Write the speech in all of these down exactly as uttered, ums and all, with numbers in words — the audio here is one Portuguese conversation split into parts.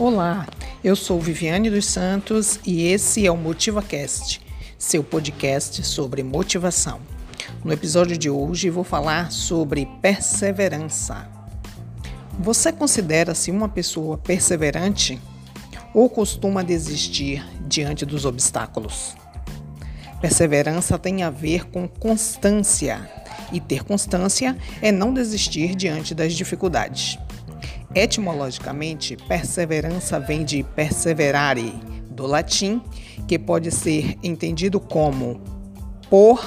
Olá, eu sou Viviane dos Santos e esse é o MotivaCast, seu podcast sobre motivação. No episódio de hoje vou falar sobre perseverança. Você considera-se uma pessoa perseverante ou costuma desistir diante dos obstáculos? Perseverança tem a ver com constância, e ter constância é não desistir diante das dificuldades. Etimologicamente, perseverança vem de perseverare, do latim, que pode ser entendido como por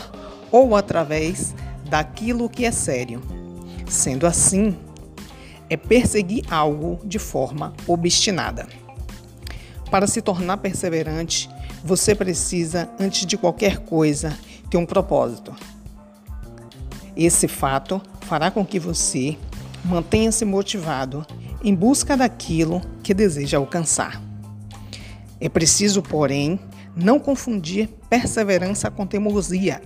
ou através daquilo que é sério. Sendo assim, é perseguir algo de forma obstinada. Para se tornar perseverante, você precisa, antes de qualquer coisa, ter um propósito. Esse fato fará com que você mantenha-se motivado em busca daquilo que deseja alcançar. É preciso, porém, não confundir perseverança com teimosia,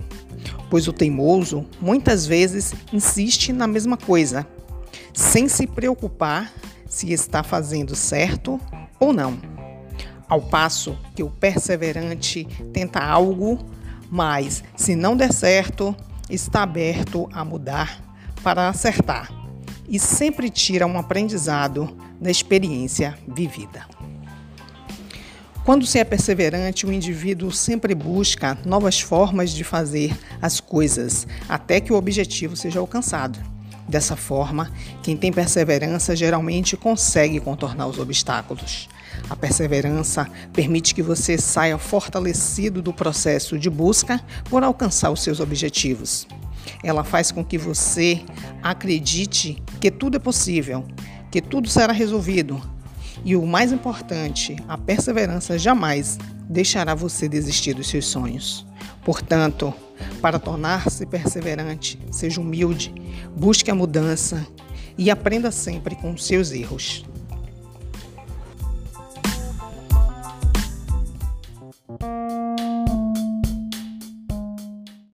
pois o teimoso muitas vezes insiste na mesma coisa, sem se preocupar se está fazendo certo ou não. Ao passo que o perseverante tenta algo, mas se não der certo, está aberto a mudar para acertar e sempre tira um aprendizado da experiência vivida. Quando se é perseverante, o indivíduo sempre busca novas formas de fazer as coisas até que o objetivo seja alcançado. Dessa forma, quem tem perseverança geralmente consegue contornar os obstáculos. A perseverança permite que você saia fortalecido do processo de busca por alcançar os seus objetivos. Ela faz com que você acredite que tudo é possível, que tudo será resolvido. E o mais importante, a perseverança jamais deixará você desistir dos seus sonhos. Portanto, para tornar-se perseverante, seja humilde, busque a mudança e aprenda sempre com os seus erros.